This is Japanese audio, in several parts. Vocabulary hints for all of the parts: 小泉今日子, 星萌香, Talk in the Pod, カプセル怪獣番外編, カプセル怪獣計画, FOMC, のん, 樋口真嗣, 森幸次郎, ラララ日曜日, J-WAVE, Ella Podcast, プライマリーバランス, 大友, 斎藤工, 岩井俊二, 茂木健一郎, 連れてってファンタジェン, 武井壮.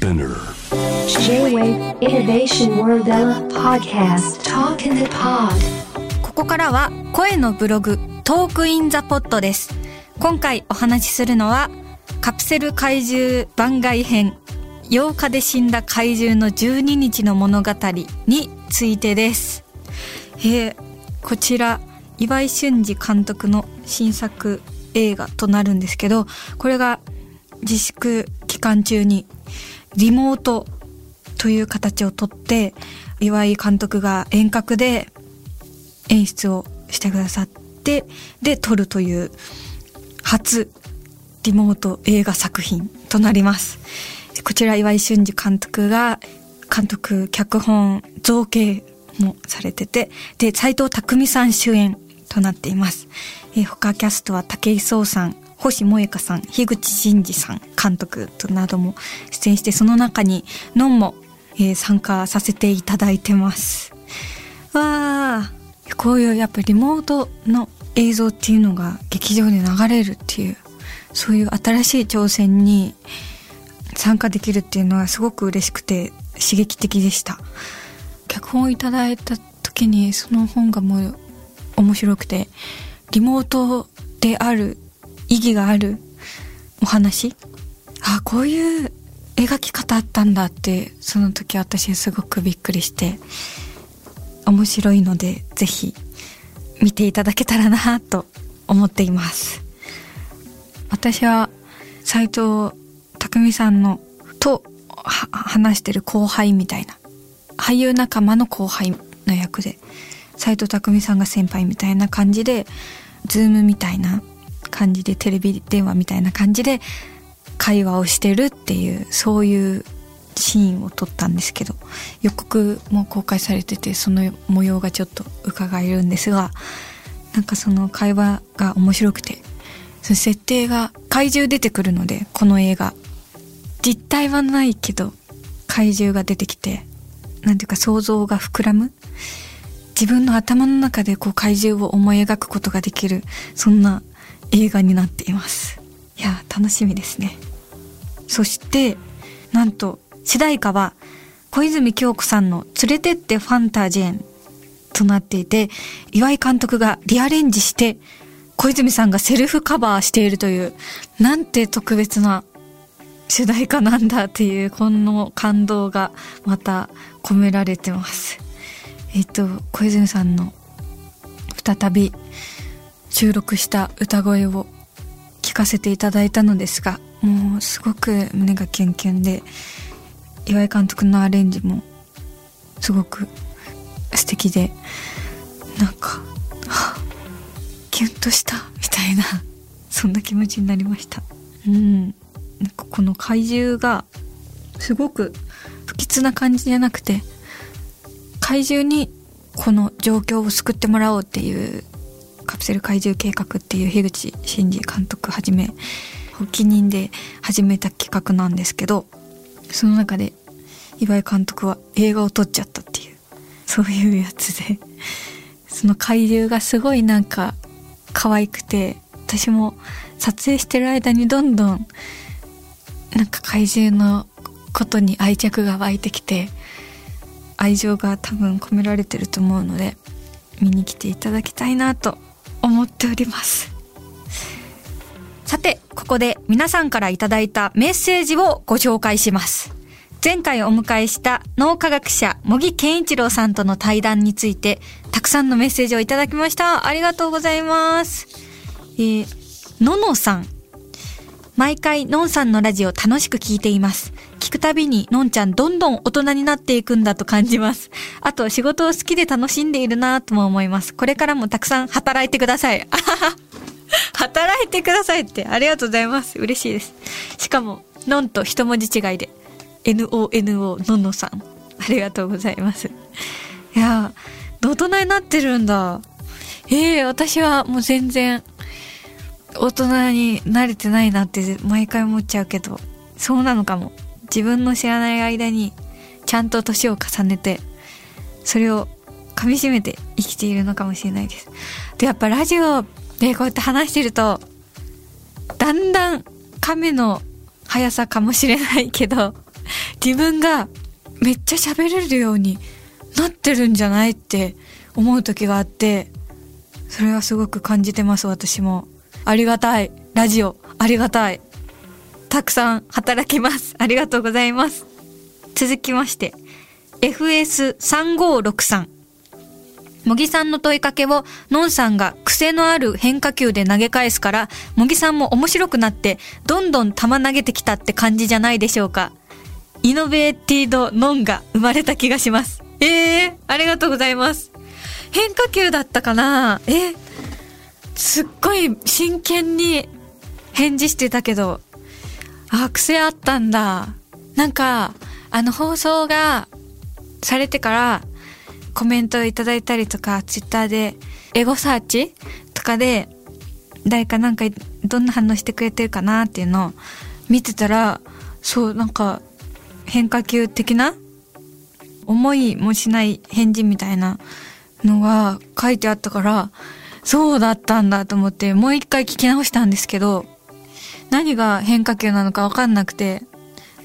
J-WAVE Innovation World Ella Podcast Talk in the Pod。 ここからは声のブログトークインザポッドです。今回お話しするのはカプセル怪獣番外編、8日で死んだ怪獣の12日の物語についてです。こちら岩井俊二監督の新作映画となるんですけど、これが自粛期間中にリモートという形をとって、岩井監督が遠隔で演出をしてくださって、で撮るという初リモート映画作品となります。こちら岩井俊二監督が監督、脚本、造形もされてて、で斎藤工さん主演となっています。他キャストは武井壮さん、星萌香さん、樋口真嗣さん監督となども出演して、その中にのんも、参加させていただいてます。わー、こういうやっぱリモートの映像っていうのが劇場で流れるっていう、そういう新しい挑戦に参加できるっていうのはすごく嬉しくて刺激的でした。脚本をいただいた時にその本がもう面白くて、リモートである意義があるお話、あ、こういう描き方あったんだって、その時私すごくびっくりして面白いので、ぜひ見ていただけたらなと思っています。私は斎藤工さんのと話してる後輩みたいな、俳優仲間の後輩の役で、斎藤工さんが先輩みたいな感じで、ズームみたいな感じで、テレビ電話みたいな感じで会話をしてるっていう、そういうシーンを撮ったんですけど、予告も公開されてて、その模様がちょっと伺えるんですが、なんかその会話が面白くて、その設定が怪獣出てくるので、この映画実体はないけど怪獣が出てきて、なんていうか想像が膨らむ、自分の頭の中でこう怪獣を思い描くことができる、そんな映画になっています。いや、楽しみですね。そしてなんと主題歌は小泉今日子さんの連れてってファンタジェンとなっていて、岩井監督がリアレンジして小泉さんがセルフカバーしているという、なんて特別な主題歌なんだっていう、この感動がまた込められてます。小泉さんの再び収録した歌声を聞かせていただいたのですが、もうすごく胸がキュンキュンで、岩井監督のアレンジもすごく素敵で、なんかキュンとしたみたいな、そんな気持ちになりました。なんかこの怪獣がすごく不吉な感じじゃなくて、怪獣にこの状況を救ってもらおうっていう、カプセル怪獣計画っていう樋口真嗣監督はじめ発起人で始めた企画なんですけど、その中で岩井監督は映画を撮っちゃったっていう、そういうやつで、その怪獣がすごいなんか可愛くて、私も撮影してる間にどんどんなんか怪獣のことに愛着が湧いてきて、愛情が多分込められてると思うので、見に来ていただきたいなと思っております。さて、ここで皆さんからいただいたメッセージをご紹介します。前回お迎えした脳科学者茂木健一郎さんとの対談について、たくさんのメッセージをいただきました。ありがとうございます。ののさん、毎回のんさんのラジオ楽しく聞いています。聞くたびにのんちゃんどんどん大人になっていくんだと感じます。あと仕事を好きで楽しんでいるなとも思います。これからもたくさん働いてください。働いてくださいって、ありがとうございます。嬉しいです。しかものんと一文字違いで NONO ののさん、ありがとうございます。いやー、大人になってるんだ。私はもう全然大人に慣れてないなって毎回思っちゃうけど、そうなのかも。自分の知らない間にちゃんと年を重ねて、それを噛み締めて生きているのかもしれないです。で、やっぱラジオでこうやって話してると、だんだん噛むの速さかもしれないけど自分がめっちゃ喋れるようになってるんじゃないって思う時があって、それはすごく感じてます。私もありがたい、ラジオありがたい、たくさん働きます。ありがとうございます。続きまして FS3563 さん、茂木さんの問いかけをのんさんが癖のある変化球で投げ返すから、茂木さんも面白くなってどんどん球投げてきたって感じじゃないでしょうか。イノベーティドノンが生まれた気がします。ありがとうございます。変化球だったかな。すっごい真剣に返事してたけど、癖あったんだ。なんか放送がされてからコメントをいただいたりとか、ツイッターでエゴサーチとかで誰かなんかどんな反応してくれてるかなっていうのを見てたら、そうなんか変化球的な思いもしない返事みたいなのが書いてあったから、そうだったんだと思ってもう一回聞き直したんですけど、何が変化球なのか分かんなくて、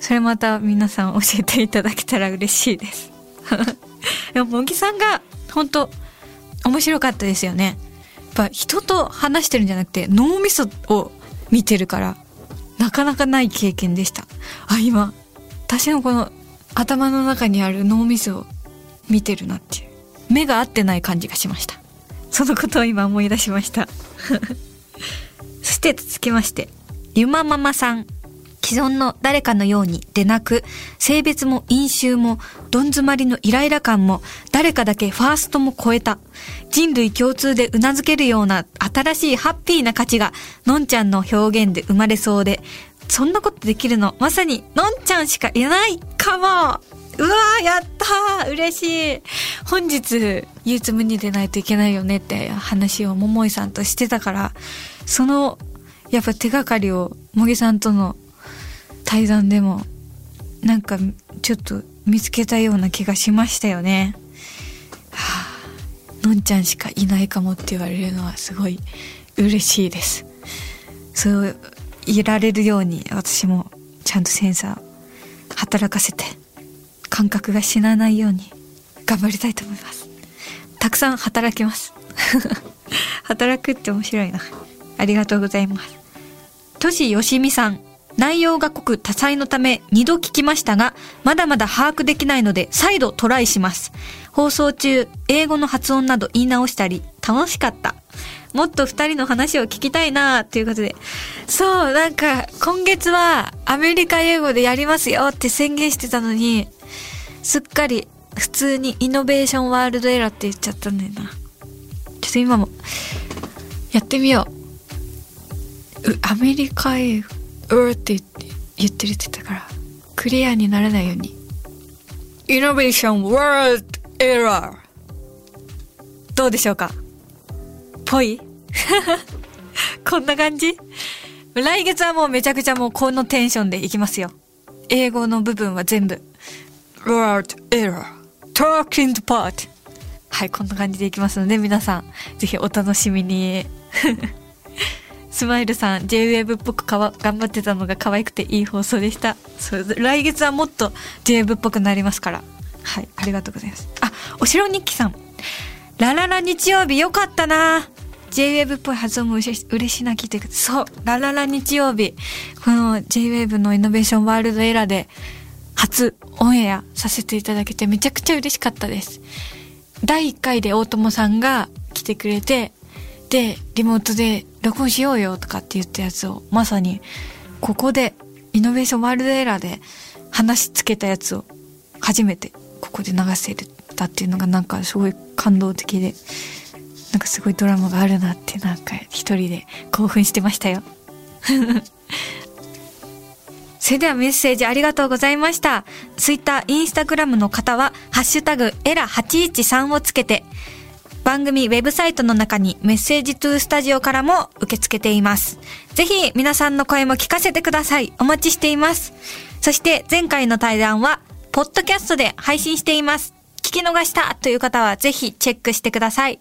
それまた皆さん教えていただけたら嬉しいです茂木さんが本当面白かったですよね。やっぱ人と話してるんじゃなくて脳みそを見てるから、なかなかない経験でした。今私のこの頭の中にある脳みそを見てるなっていう、目が合ってない感じがしました。そのことを今思い出しましたそして続きましてゆまママさん、既存の誰かのようにでなく、性別も飲酒もどん詰まりのイライラ感も誰かだけファーストも超えた、人類共通でうなずけるような新しいハッピーな価値がのんちゃんの表現で生まれそうで、そんなことできるのまさにのんちゃんしかいないかも。うわー、やったー、嬉しい。本日唯一無二でないといけないよねって話を桃井さんとしてたから、そのやっぱ手がかりを茂木さんとの対談でもなんかちょっと見つけたような気がしましたよね。のんちゃんしかいないかもって言われるのはすごい嬉しいです。そういられるように私もちゃんとセンサー働かせて、感覚が死なないように頑張りたいと思います。たくさん働きます働くって面白いな。ありがとうございます。としよしみさん、内容が濃く多彩のため2度聞きましたが、まだまだ把握できないので再度トライします。放送中英語の発音など言い直したり楽しかった、もっと2人の話を聞きたいなということで、そうなんか今月はアメリカ英語でやりますよって宣言してたのに、すっかり普通にイノベーション・ワールド・エラって言っちゃったんだよな。ちょっと今もやってみよう。アメリカ英語って言ってるって言ったから、クリアにならないようにイノベーション・ワールド・エラー、どうでしょうか、ぽいこんな感じ。来月はもうめちゃくちゃもうこのテンションでいきますよ。英語の部分は全部ワールド・エラー、トーキング・パート、はい、こんな感じでいきますので、皆さんぜひお楽しみにスマイルさん、 J-WAVE っぽく頑張ってたのが可愛くていい放送でした。来月はもっと J-WAVE っぽくなりますから、はい、ありがとうございます。お城日記さん、ラララ日曜日よかったな、 J-WAVE っぽい発音も嬉しいな、聞いてください。そう、ラララ日曜日、この J-WAVE のイノベーション・ワールド・エラで初オンエアさせていただけてめちゃくちゃ嬉しかったです。第1回で大友さんが来てくれて、でリモートで録音しようよとかって言ったやつを、まさにここでイノベーション・ワールド・エラーで話しつけたやつを初めてここで流せたっていうのが、なんかすごい感動的で、なんかすごいドラマがあるなって、なんか一人で興奮してましたよそれではメッセージありがとうございました。ツイッター、インスタグラムの方はハッシュタグエラ813をつけて、番組ウェブサイトの中にメッセージトゥースタジオからも受け付けています。ぜひ皆さんの声も聞かせてください。お待ちしています。そして前回の対談はポッドキャストで配信しています。聞き逃したという方はぜひチェックしてください。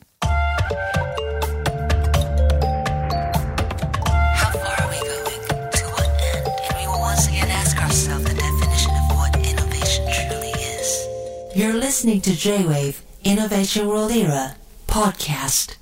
You're listening to J-WAVE Innovation World Era Podcast.